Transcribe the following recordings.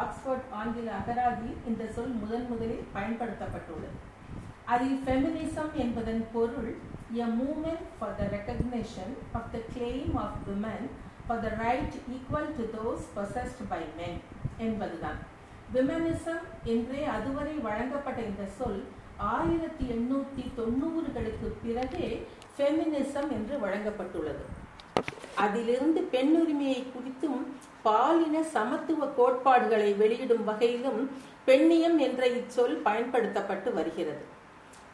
Oxford ஆங்கில அகராதியில் இந்த சொல் முதன் முதலில் பயன்படுத்தப்பட்டுள்ளது. அதில் ஃபெமினிசம் என்பதன் பொருள் a movement for the recognition of the claim of women for the right equal to those possessed by men என்பதுதான். விமனிசம் என்றே அதுவரை வழங்கப்பட்ட இந்த சொல் 1890களுக்கு பிறகே ஃபெமினிசம் என்று வழங்கப்பட்டுள்ளது. அதிலிருந்து பெண்ணுரிமையை குறித்தும் பாலின சமத்துவ கோட்பாடுகளை வெளியிடும் வகையிலும் பெண்ணியம் என்ற இச்சொல் பயன்படுத்தப்பட்டு வருகிறது.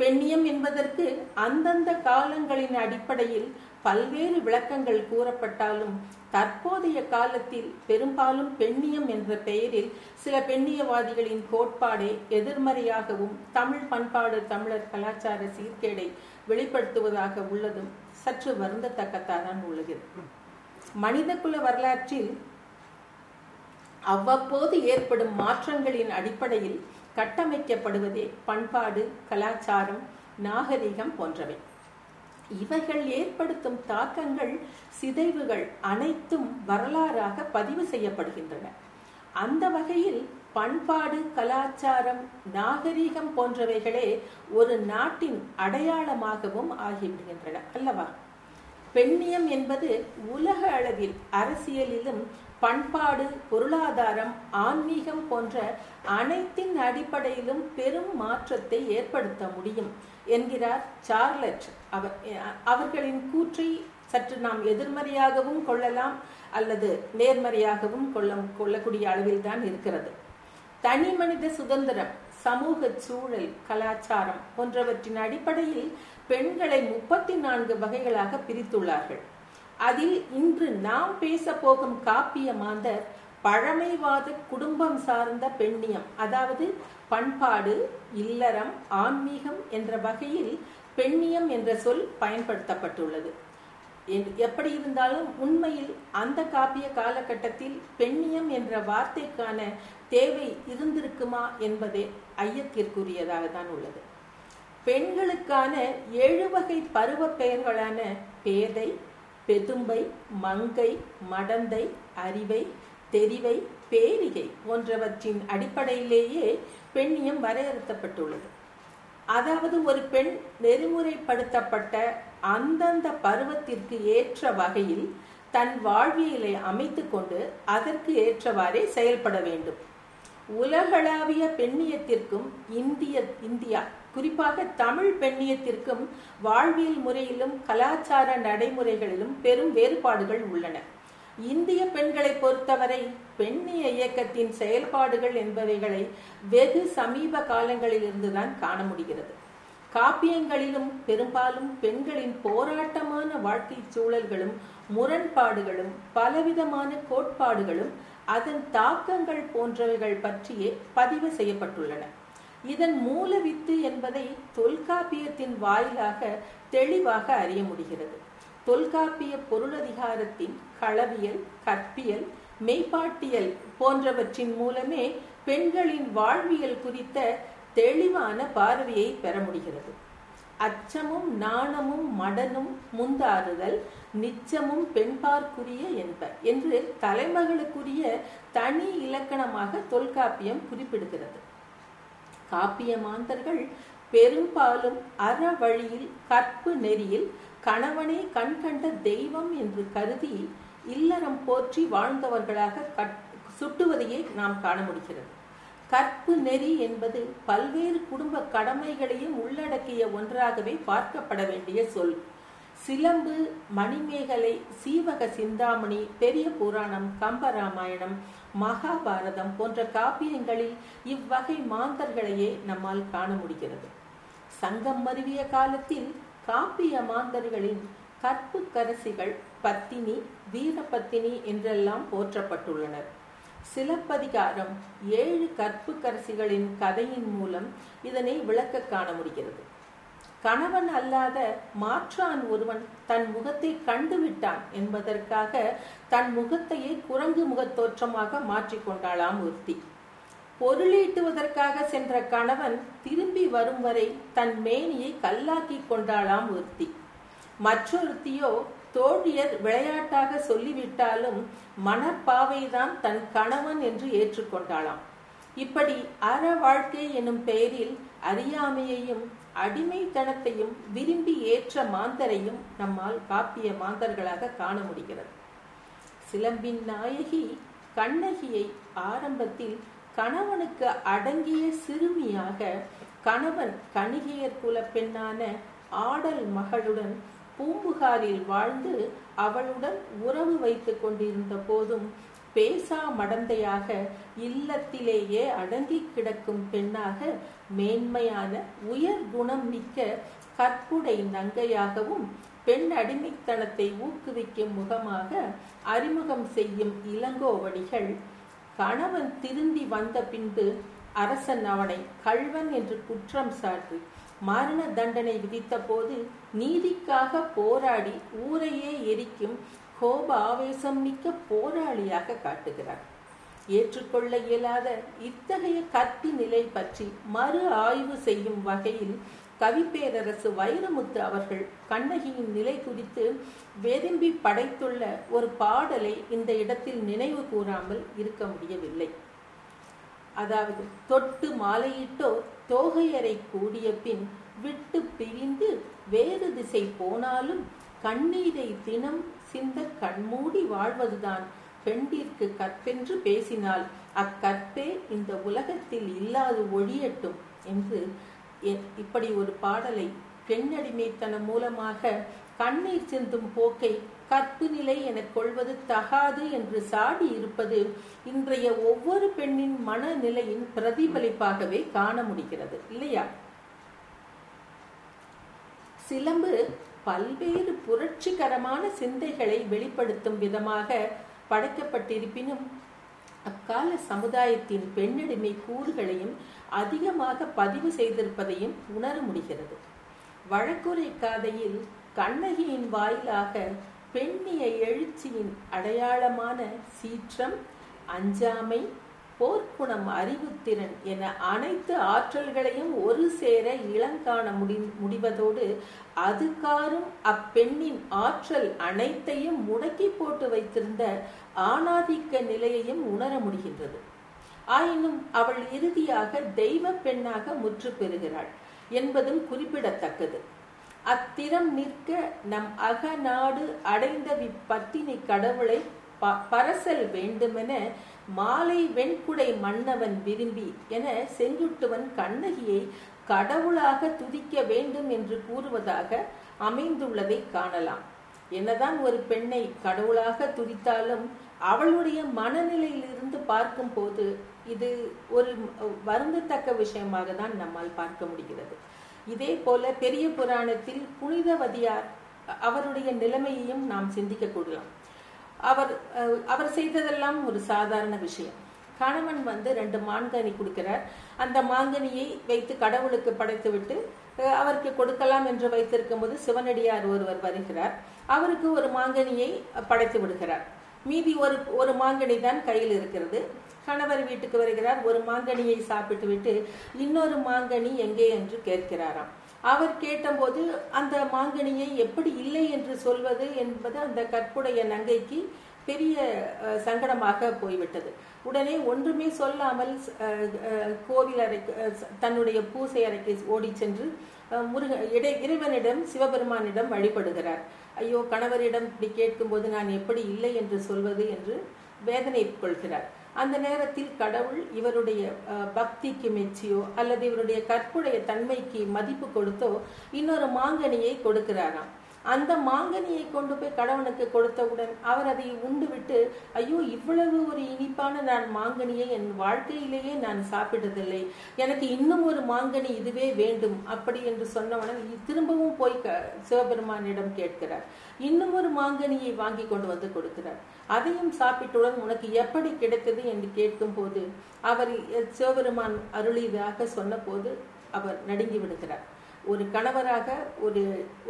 பெண்ணியம் என்பதற்கு அந்தந்த காலங்களின் அடிப்படையில் பல்வேறு விளக்கங்கள் கூறப்பட்டாலும் தற்போதைய காலத்தில் பெரும்பாலும் பெண்ணியம் என்ற பெயரில் சில பெண்ணியவாதிகளின் கோட்பாடே எதிர்மறையாகவும் தமிழ் பண்பாடு தமிழர் கலாச்சார சீர்கேடை வெளிப்படுத்துவதாக உள்ளதும் சற்று வருந்தத்தக்கத்தான் உள்ளது. மனிதகுல வரலாற்றில் அவ்வப்போது ஏற்படும் மாற்றங்களின் அடிப்படையில் கட்டமைக்கப்படுவதே பண்பாடு, கலாச்சாரம், நாகரிகம் போன்றவை. இவைகள் ஏற்படுத்தும் தாக்கங்கள், சிதைவுகள் அனைத்தும் வரலாறாக பதிவு செய்யப்படுகின்றன. அந்த வகையில் பண்பாடு, கலாச்சாரம், நாகரிகம் போன்றவைகளே ஒரு நாட்டின் அடையாளமாகவும் ஆகிவிடுகின்றன அல்லவா? பெண்ணியம் என்பது உலக அளவில் அரசியலிலும் பண்பாடு, பொருளாதாரம், ஆன்மீகம் போன்ற அனைத்தின் அடிப்படையிலும் பெரும் மாற்றத்தை ஏற்படுத்த முடியும் என்கிறார் சார்லட். அவர்களின் கூற்றை சற்று நாம் எதிர்மறையாகவும் கொள்ளலாம் அல்லது நேர்மறையாகவும் கொள்ளக்கூடிய அளவில் தான் இருக்கிறது. தனி மனித சுதந்திரம், சமூக சூழல், கலாச்சாரம் போன்றவற்றின் அடிப்படையில் பெண்களை 34 வகைகளாக பிரித்துள்ளார்கள். அதில் இன்று நாம் பேச போகும் காப்பிய மாந்தர் பழமைவாத குடும்பம் சார்ந்த பெண்ணியம், அதாவது பண்பாடு, இல்லறம், ஆன்மீகம் என்ற வகையில் பெண்ணியம் என்ற சொல் பயன்படுத்தப்பட்டுள்ளது. எப்படி இருந்தாலும் உண்மையில் அந்த காப்பிய காலகட்டத்தில் பெண்ணியம் என்ற வார்த்தைக்கான தேவை இருந்திருக்குமா என்பதே ஐயத்திற்குரியதாக தான் உள்ளது. பெண்களுக்கான 7 வகை பருவ பெயர்களான பேதை, பெதும்பை, மங்கை, மடந்தை, அறிவை, தெரிவை, பேரிகை போன்றவற்றின் அடிப்படையிலேயே பெண்ணியம் வரையறுக்கப்பட்டுள்ளது. அதாவது ஒரு பெண் நெறிமுறைப்படுத்தப்பட்ட அந்தந்த பருவத்திற்கு ஏற்ற வகையில் தன் வாழ்வியலை அமைத்து கொண்டு அதற்கு ஏற்றவாறே செயல்பட வேண்டும். உலகளாவிய பெண்ணியத்திற்கும் இந்தியா குறிப்பாக தமிழ் பெண்ணியத்திற்கும் வாழ்வியல் முறையிலும் கலாச்சார நடைமுறைகளிலும் பெரும் வேறுபாடுகள் உள்ளன. இந்திய பெண்களை பொறுத்தவரை பெண்ணிய இயக்கத்தின் செயல்பாடுகள் என்பவைகளை வெகு சமீப காலங்களிலிருந்துதான் காண முடிகிறது. காப்பியங்களிலும் பெரும்பாலும் பெண்களின் போராட்டமான வாழ்க்கை சூழல்களும் முரண்பாடுகளும் பலவிதமான கோட்பாடுகளும் அதன் தாக்கங்கள் போன்றவைகள் பற்றியே பதிவு செய்யப்பட்டுள்ளன. இதன் மூலவித்து என்பதை தொல்காப்பியத்தின் வாயிலாக தெளிவாக அறிய முடிகிறது. தொல்காப்பிய பொருளதிகாரத்தின் களவியல், கற்பியல், மெய்ப்பாட்டியல் போன்றவற்றின் மூலமே பெண்களின் வாழ்வியல் குறித்த தெளிவான பார்வையை பெற முடிகிறது. அச்சமும் நாணமும் மடனும் முந்தாறுதல் நிச்சமும் பெண்பார்க்குரிய என்ப என்று தலைமகளுக்குரிய தனி இலக்கணமாக தொல்காப்பியம் குறிப்பிடுகிறது. காப்பிய மாந்தர்கள் பெரும்பாலும் அற வழியில், கற்பு நெறியில் கணவனை கண்கண்ட தெய்வம் என்று கருதி இல்லறம் போற்றி வாழ்ந்தவர்களாக சுட்டுவதையே நாம் காண முடிகிறது. கற்பு நெறி என்பது பல்வேறு குடும்ப கடமைகளையும் உள்ளடக்கிய ஒன்றாகவே பார்க்கப்பட வேண்டிய சொல். சிலம்பு, மணிமேகலை, சீவக சிந்தாமணி, பெரிய புராணம், கம்பராமாயணம், மகாபாரதம் போன்ற காப்பியங்களில் இவ்வகை மாந்தர்களையே நம்மால் காண முடிகிறது. சங்கம் மருவிய காலத்தில் காப்பிய மாந்தர்களின் கற்புக்கரசிகள், பத்தினி, வீரபத்தினி என்றெல்லாம் போற்றப்பட்டுள்ளனர். சிலப்பதிகாரம் 7 கற்புக்கரசிகளின் கதையின் மூலம் இதனை விளக்க காண முடிகிறது. கணவன் அல்லாத மாற்றான் ஒருவன் தன் முகத்தை கண்டுவிட்டான் என்பதற்காக தன் முகத்தையே குரங்கு முகத்தோற்றமாக மாற்றிக்கொண்டாளாம் ஒருத்தி. பொருளீட்டுவதற்காக சென்ற கணவன் திரும்பி வரும் வரை தன் மேனியை கல்லாக்கி கொண்டாளாம் ஒருத்தி. மற்றொருத்தியோ தோழியர் விளையாட்டாக சொல்லிவிட்டாலும் மனப்பாவைதான் தன் கணவன் என்று ஏற்றுக்கொண்டாளாம். இப்படி அற வாழ்க்கை எனும் பெயரில் அறியாமையையும் அடிமைத்தனத்தையும் விரும்பி ஏற்ற மாந்தரையும் நம்மால் காப்பிய மாந்தர்களாக காண முடிகிறது. சிலம்பின் நாயகி கண்ணகியை ஆரம்பத்தில் கணவனுக்கு அடங்கிய சிறுமியாக, கணவன் கணிகையர் குல பெண்ணான ஆடல் மகளுடன் பூம்புகாரில் வாழ்ந்து அவளுடன் உறவு வைத்து கொண்டிருந்த போதும் பேசா மடந்தையாக இல்லத்திலேயே அடங்கி கிடக்கும் பெண்ணாக, மேன்மையான உயர் குணம் மிக்க கற்புடை நங்கையாகவும், பெண் அடிமைத்தனத்தை ஊக்குவிக்கும் முகமாக அறிமுகம் செய்யும் இளங்கோவடிகள் கணவன் திருந்தி வந்த பின்பு அரசன் அவனை கள்வன் என்று குற்றம் சாட்டி மரண தண்டனை விதித்த போது நீதிக்காக போராடி ஊரையே எரிக்கும் கோப ஆவேசம் மிக்க போராளியாக காட்டுகிறார். ஏற்றுக்கொள்ள இயலாத இத்தகைய கற்பி நிலை பற்றி மறு ஆய்வு செய்யும் வகையில் கவிப்பேரரசு வைரமுத்து அவர்கள் கண்ணகியின் நிலை குறித்து விரும்பி படைத்துள்ள ஒரு பாடலை இந்த இடத்தில் நினைவு கூறாமல் இருக்க முடியவில்லை. அதாவது, தொட்டு மாலையிட்டோ தோகையரை கூடிய பின் விட்டு பிரிந்து வேறு திசை போனாலும் கண்ணீரை தினம் சிந்த கண்மூடி வாழ்வதுதான் பெண்டிற்கு கற்பென்று பேசினால் அக்கற்பே இந்த உலகத்தில் இல்லாது ஒழியட்டும் என்று இப்படி ஒரு பாடலை பெண்ணடிமைத்தனம் மூலமாக கண்ணீர் சிந்தும் போக்கை கற்பு நிலை எனக் கொள்வது தகாது என்று சாடி இருப்பது இன்றைய ஒவ்வொரு பெண்ணின் மனநிலையின் பிரதிபலிப்பாகவே காண முடிகிறது, இல்லையா? சிலம்பு பல்வேறு புரட்சிகரமான சிந்தைகளை வெளிப்படுத்தும் விதமாக படைக்கப்பட்டிருப்பினும் அக்கால சமுதாயத்தின் பெண்ணடிமை கூறுகளையும் அதிகமாக பதிவு செய்திருப்பதையும் உணர முடிகிறது. வழக்குரை காதையில் கண்ணகியின் வாயிலாக பெண்ணிய எழுச்சியின் அடையாளமான சீற்றம், அஞ்சாமை, போர்க்குணம், அறிவுத்திறன் என அனைத்து ஆற்றல்களையும் ஒரு சேர இளங்காண முடிவதோடு அது காரும் அப்பெண்ணின் ஆற்றல் அனைத்தையும் முடக்கி போட்டு வைத்திருந்த ஆணாதிக்க நிலையையும் உணர முடிகின்றது. ஆயினும் அவள் இறுதியாக தெய்வ பெண்ணாக முற்று பெறுகிறாள் என்பதும் குறிப்பிடத்தக்கது. அத்திறம் நிற்க நம் அகநாடு அடைந்தவி பத்தினி கடவுளை பரசல் வேண்டுமென மாலை வெண்குடை மன்னவன் விரும்பி என செங்குட்டுவன் கண்ணகியை கடவுளாக துதிக்க வேண்டும் என்று கூறுவதாக அமைந்துள்ளதை காணலாம். என்னதான் ஒரு பெண்ணை கடவுளாக துதித்தாலும் அவளுடைய மனநிலையிலிருந்து பார்க்கும்போது இது ஒரு வருந்தத்தக்க விஷயமாக தான் நம்மால் பார்க்க முடிகிறது. இதே போல பெரிய புராணத்தில் புனிதவதியார் அவருடைய நிலைமையையும் நாம் சிந்திக்க கூடலாம். அவர் செய்ததெல்லாம் ஒரு சாதாரண விஷயம். கணவன் ரெண்டு மாங்கனி கொடுக்கிறார். அந்த மாங்கனியை வைத்து கடவுளுக்கு படைத்துவிட்டு அவருக்கு கொடுக்கலாம் என்று வைத்திருக்கும் போது சிவனடியார் ஒருவர் வருகிறார். அவருக்கு ஒரு மாங்கனியை படைத்து விடுகிறார். மீதி ஒரு மாங்கனி தான் கையில் இருக்கிறது. கணவர் வீட்டுக்கு வருகிறார். ஒரு மாங்கனியை சாப்பிட்டு விட்டு இன்னொரு மாங்கனி எங்கே என்று கேட்கிறாராம். அவர் கேட்டபோது அந்த மாங்கனியை எப்படி இல்லை என்று சொல்வது என்பது அந்த கற்புடைய நங்கைக்கு பெரிய சங்கடமாக போய்விட்டது. உடனே ஒன்றுமே சொல்லாமல் கோவில் அறைக்கு, தன்னுடைய பூசை அறைக்கு ஓடி சென்று இறைவனிடம், சிவபெருமானிடம் வழிபடுகிறார். ஐயோ, கணவரிடம் இப்படி கேட்கும்போது நான் எப்படி இல்லை என்று சொல்வது என்று வேதனை கொள்கிறார். அந்த நேரத்தில் கடவுள் இவருடைய பக்திக்கு மெச்சியோ அல்லது இவருடைய கற்புடைய தன்மைக்கு மதிப்பு கொடுத்தோ இன்னொரு மாங்கனியை கொடுக்கிறாராம். அந்த மாங்கனியை கொண்டு போய் கடவுளுக்கு கொடுத்தவுடன் அவர் அதை உண்டு விட்டு, ஐயோ, இவ்வளவு ஒரு இனிப்பான நான் மாங்கனியை என் வாழ்க்கையிலேயே நான் சாப்பிட்டதில்லை, எனக்கு இன்னும் ஒரு மாங்கனி இதுவே வேண்டும் அப்படி என்று சொன்னவுடன் திரும்பவும் போய் சிவபெருமானிடம் கேட்கிறார். இன்னும் ஒரு மாங்கனியை வாங்கி கொண்டு வந்து கொடுக்கிறார். அதையும் சாப்பிட்டவுடன் உனக்கு எப்படி கிடைத்தது என்று கேட்கும் போது அவர் சிவபெருமான் அருளியதாக சொன்ன போது அவர் நடுங்கி விடுகிறார். ஒரு கணவராக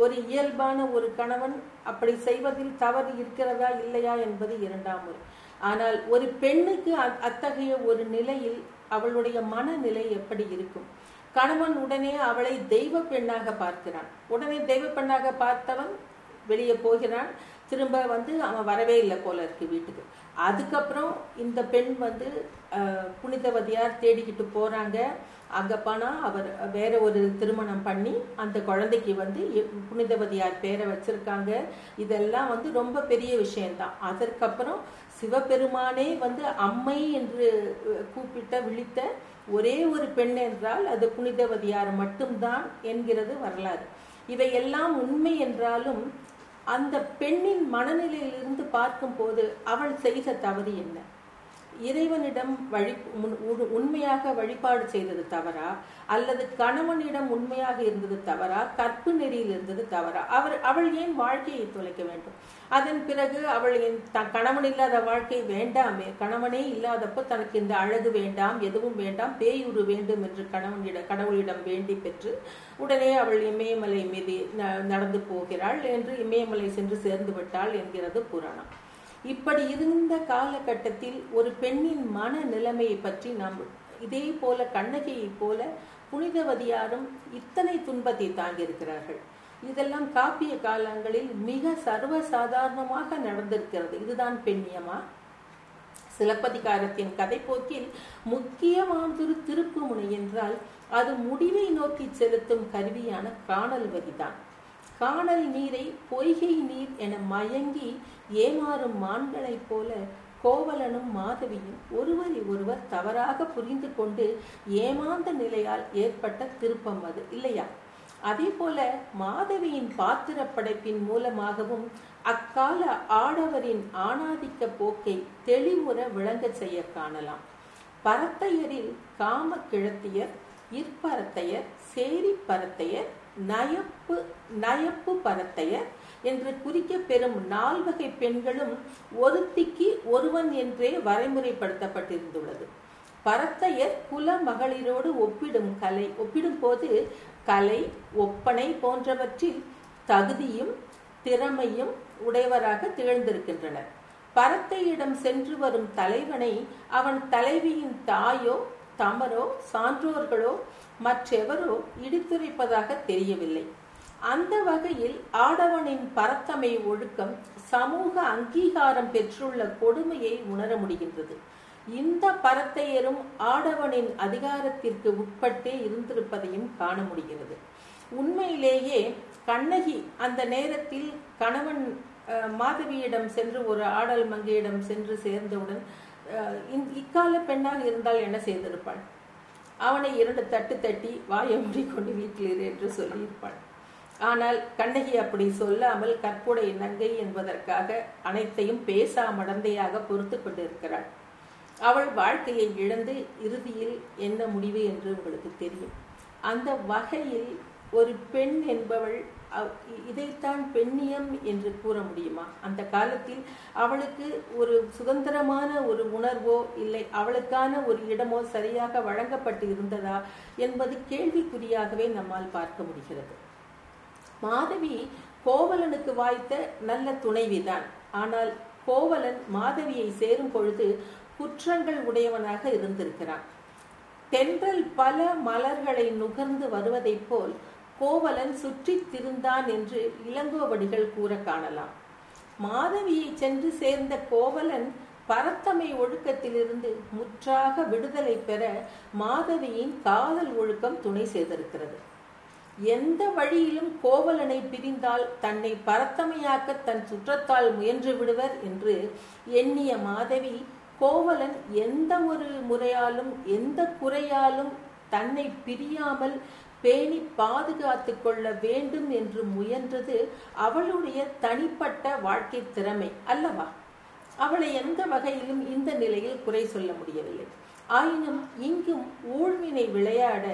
ஒரு இயல்பான ஒரு கணவன் அப்படி செய்வதில் தவறு இருக்கிறதா இல்லையா என்பது இரண்டாம் முறை. ஆனால் ஒரு பெண்ணுக்கு அத்தகைய ஒரு நிலையில் அவளுடைய மனநிலை எப்படி இருக்கும்? கணவன் உடனே அவளை தெய்வ பெண்ணாக பார்க்கிறான். உடனே தெய்வ பெண்ணாக பார்த்தவன் வெளியே போகிறான், திரும்ப வந்து அவன் வரவே இல்லை போல இருக்கு வீட்டுக்கு. அதுக்கப்புறம் இந்த பெண் வந்து புனிதவதியார் தேடிக்கிட்டு போகிறாங்க. அங்கே போனால் அவர் வேற ஒரு திருமணம் பண்ணி அந்த குழந்தைக்கு வந்து புனிதவதியார் பேரை வச்சுருக்காங்க. இதெல்லாம் வந்து ரொம்ப பெரிய விஷயந்தான். அதற்கப்புறம் சிவபெருமானே வந்து அம்மை என்று கூப்பிட்ட விழித்த ஒரே ஒரு பெண் என்றால் அது புனிதவதியார் மட்டும்தான் என்கிறது வரலாறு. இவையெல்லாம் உண்மை என்றாலும் அந்த பெண்ணின் மனநிலையிலிருந்து பார்க்கும்போது அவள் செய்த தவறு என்ன? இறைவனிடம் உண்மையாக வழிபாடு செய்தது தவறா, அல்லது கணவனிடம் உண்மையாக இருந்தது தவறா, கற்பு நெறியில் இருந்தது தவறா? அவள் ஏன் வாழ்க்கையை தொலைக்க வேண்டும்? அதன் பிறகு அவள் கணவன் இல்லாத வாழ்க்கை வேண்டாமே, கணவனே இல்லாதப்போ தனக்கு இந்த அழகு வேண்டாம், எதுவும் வேண்டாம், பேயுரு வேண்டும் என்று கடவுளிடம் வேண்டி பெற்று உடனே அவள் இமயமலை மீது நடந்து போகிறாள் என்று இமயமலை சென்று சேர்ந்து விட்டாள் என்கிறது புராணம். இப்படி இருந்த காலகட்டத்தில் ஒரு பெண்ணின் மன நிலைமையை பற்றி நாம் இதே போல கண்ணகியை போல புனிதவதியாரும் இத்தனை துன்பத்தை தாங்கியிருக்கிறார்கள். இதெல்லாம் காப்பிய காலங்களில் மிக சர்வசாதாரணமாக நடந்திருக்கிறது. இதுதான் பெண்ணியமா? சிலப்பதிகாரத்தின் கதைப்போக்கில் முக்கியமான திருப்புமுனை என்றால் அது முடிவை நோக்கி செலுத்தும் கருவியான காணல் வரிதான். காணல் நீரை பொய்கை நீர் என மயங்கி ஏமாறும் மான்களைப் போல கோவலனும் மாதவியும் ஒருவரை ஒருவர் தவறாக புரிந்து கொண்டு ஏமாந்த நிலையால் ஏற்பட்ட திருப்பம் அது இல்லையா? அதே போல மாதவியின் பாத்திர படைப்பின் மூலமாகவும் அக்கால ஆடவரின் ஆணாதிக்க போக்கை தெளிவுற விளங்க செய்ய காணலாம். பரத்தையரில் காம கிழத்தியர், இற்பரத்தையர், சேரி பரத்தையர், நயப்பு பரத்தையர் என்று குறிக்க பெறும் நால்வகை பெண்களும் ஒருத்திக்கு ஒருவன் என்றே வரைமுறைப்படுத்தப்பட்டிருந்துள்ளது. பரத்தையர் குல மகளிரோடு ஒப்பிடும் போது கலை ஒப்பனை போன்றவற்றில் தகுதியும் திறமையும் உடையவராக திகழ்ந்திருக்கின்றனர். பரத்தையிடம் சென்று வரும் தலைவனை அவன் தலைவியின் தாயோ தமரோ சான்றோர்களோ மற்றெவரோ இடித்துரைப்பதாக தெரியவில்லை. அந்த வகையில் ஆடவனின் பரத்தமை ஒழுக்கம் சமூக அங்கீகாரம் பெற்றுள்ள கொடுமையை உணர முடிகின்றது. இந்த பரத்தையரும் ஆடவனின் அதிகாரத்திற்கு உட்பட்டே இருந்திருப்பதையும் காண முடிகிறது. உண்மையிலேயே கண்ணகி அந்த நேரத்தில் கணவன் மாதவியிடம் சென்று ஒரு ஆடல் மங்கையிடம் சென்று சேர்ந்தவுடன் இக்கால பெண்ணாக இருந்தால் என்ன செய்திருப்பாள்? அவனை 2 தட்டு தட்டி வாயை மூடிக்கொண்டு வீட்டில் இரு என்று சொல்லியிருப்பாள். ஆனால் கண்ணகி அப்படி சொல்லாமல் கற்புடைய நங்கை என்பதற்காக அனைத்தையும் பேசா மடந்தையாக பொறுத்து கொண்டிருக்கிறாள். அவள் வாழ்க்கையை இழந்து இறுதியில் என்ன முடிவு என்று உங்களுக்கு தெரியும். அந்த வகையில் ஒரு பெண் என்பவள் இதைத்தான் பெண்ணியம் என்று கூற முடியுமா? அந்த காலத்தில் அவளுக்கு ஒரு சுதந்திரமான ஒரு உணர்வோ இல்லை அவளுக்கான ஒரு இடமோ சரியாக வழங்கப்பட்டு இருந்ததா என்பது கேள்விக்குறியாகவே நம்மால் பார்க்க முடிகிறது. மாதவி கோவலனுக்கு வாய்த்த நல்ல துணைவிதான். ஆனால் கோவலன் மாதவியை சேரும் பொழுது குற்றங்கள் உடையவனாக இருந்திருக்கிறான். தென்றல் பல மலர்களை நுகர்ந்து வருவதைப் போல் கோவலன் சுற்றி திருந்தான் என்று இளங்கோவடிகள் கூற காணலாம். மாதவியை சென்று சேர்ந்த கோவலன் பரத்தமை ஒழுக்கத்திலிருந்து முற்றாக விடுதலை பெற மாதவியின் காதல் ஒழுக்கம் துணை செய்திருக்கிறது. எந்த வழியிலும் கோவலனை பிரிந்தால் தன்னை பரத்தமையாக்க தன் சுற்றத்தால் முயன்று விடுவர் என்று எண்ணிய மாதவி கோவலன் எந்த ஒரு முறையாலும் எந்த குறையாலும் தன்னை பிரியாமல் பேணி பாதுகாத்து கொள்ள வேண்டும் என்று முயன்றது அவளுடைய தனிப்பட்ட வாழ்க்கை திறமை அல்லவா? அவளை எந்த வகையிலும் இந்த நிலையில் குறை சொல்ல முடியவில்லை. ஆயினும் இங்கும் ஊழ்வினை விளையாட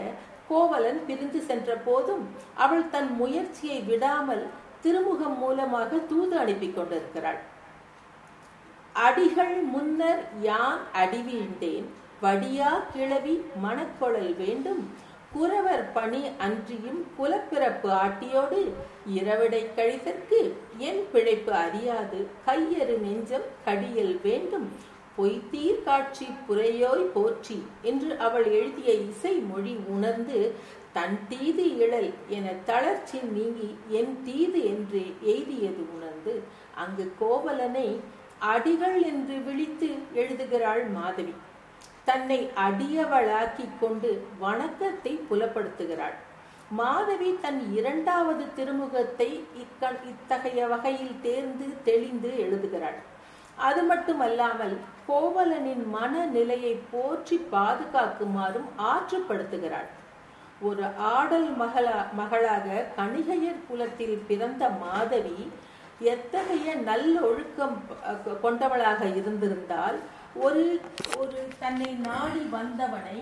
கோவலன் பிரிந்து சென்ற போதும் அவள் தன் முயற்சியை விடாமல் திருமுகம் மூலமாக தூது அனுப்பி கொண்டிருக்கிறாள். அடிகள் முன்னர் யான் அடிவீண்டேன், வடியா கிளவி மனக்கொழல் வேண்டும், குறவர் பணி அன்றியும் குலப்பிறப்பு ஆட்டியோடு இரவிடை கழிதற்கு என் பிழைப்பு அறியாது கையறு நெஞ்சம் கடியல் வேண்டும், பொய்த்தீர் காட்சி புறையோய் போற்றி என்று அவள் எழுதிய இசை மொழி உணர்ந்து தன் தீது இழல் என தளர்ச்சி நீங்கி என் தீது என்று எய்தியது உணர்ந்து அங்கு கோவலனை அடிகள் என்று விழித்து எழுதுகிறாள் மாதவி. தன்னை அடியவளாக்கி கொண்டு வணக்கத்தை புலப்படுத்துகிறாள். மாதவி தன் இரண்டாவது திருமுகத்தை இத்தகைய வகையில் தேர்ந்து தெளிந்து எழுதுகிறாள். அது மட்டுமல்லாமல் கோவலனின் மனநிலையை போற்றி பாதுகாக்குமாறும் ஆற்றுப்படுத்துகிறாள். ஒரு ஆடல் மகளாக கணிகையர் குலத்தில் பிறந்த மாதவி எத்தகைய நல்லொழுக்கம் கொண்டவளாக இருந்திருந்தால் ஒரு தன்னை நாடி வந்தவனை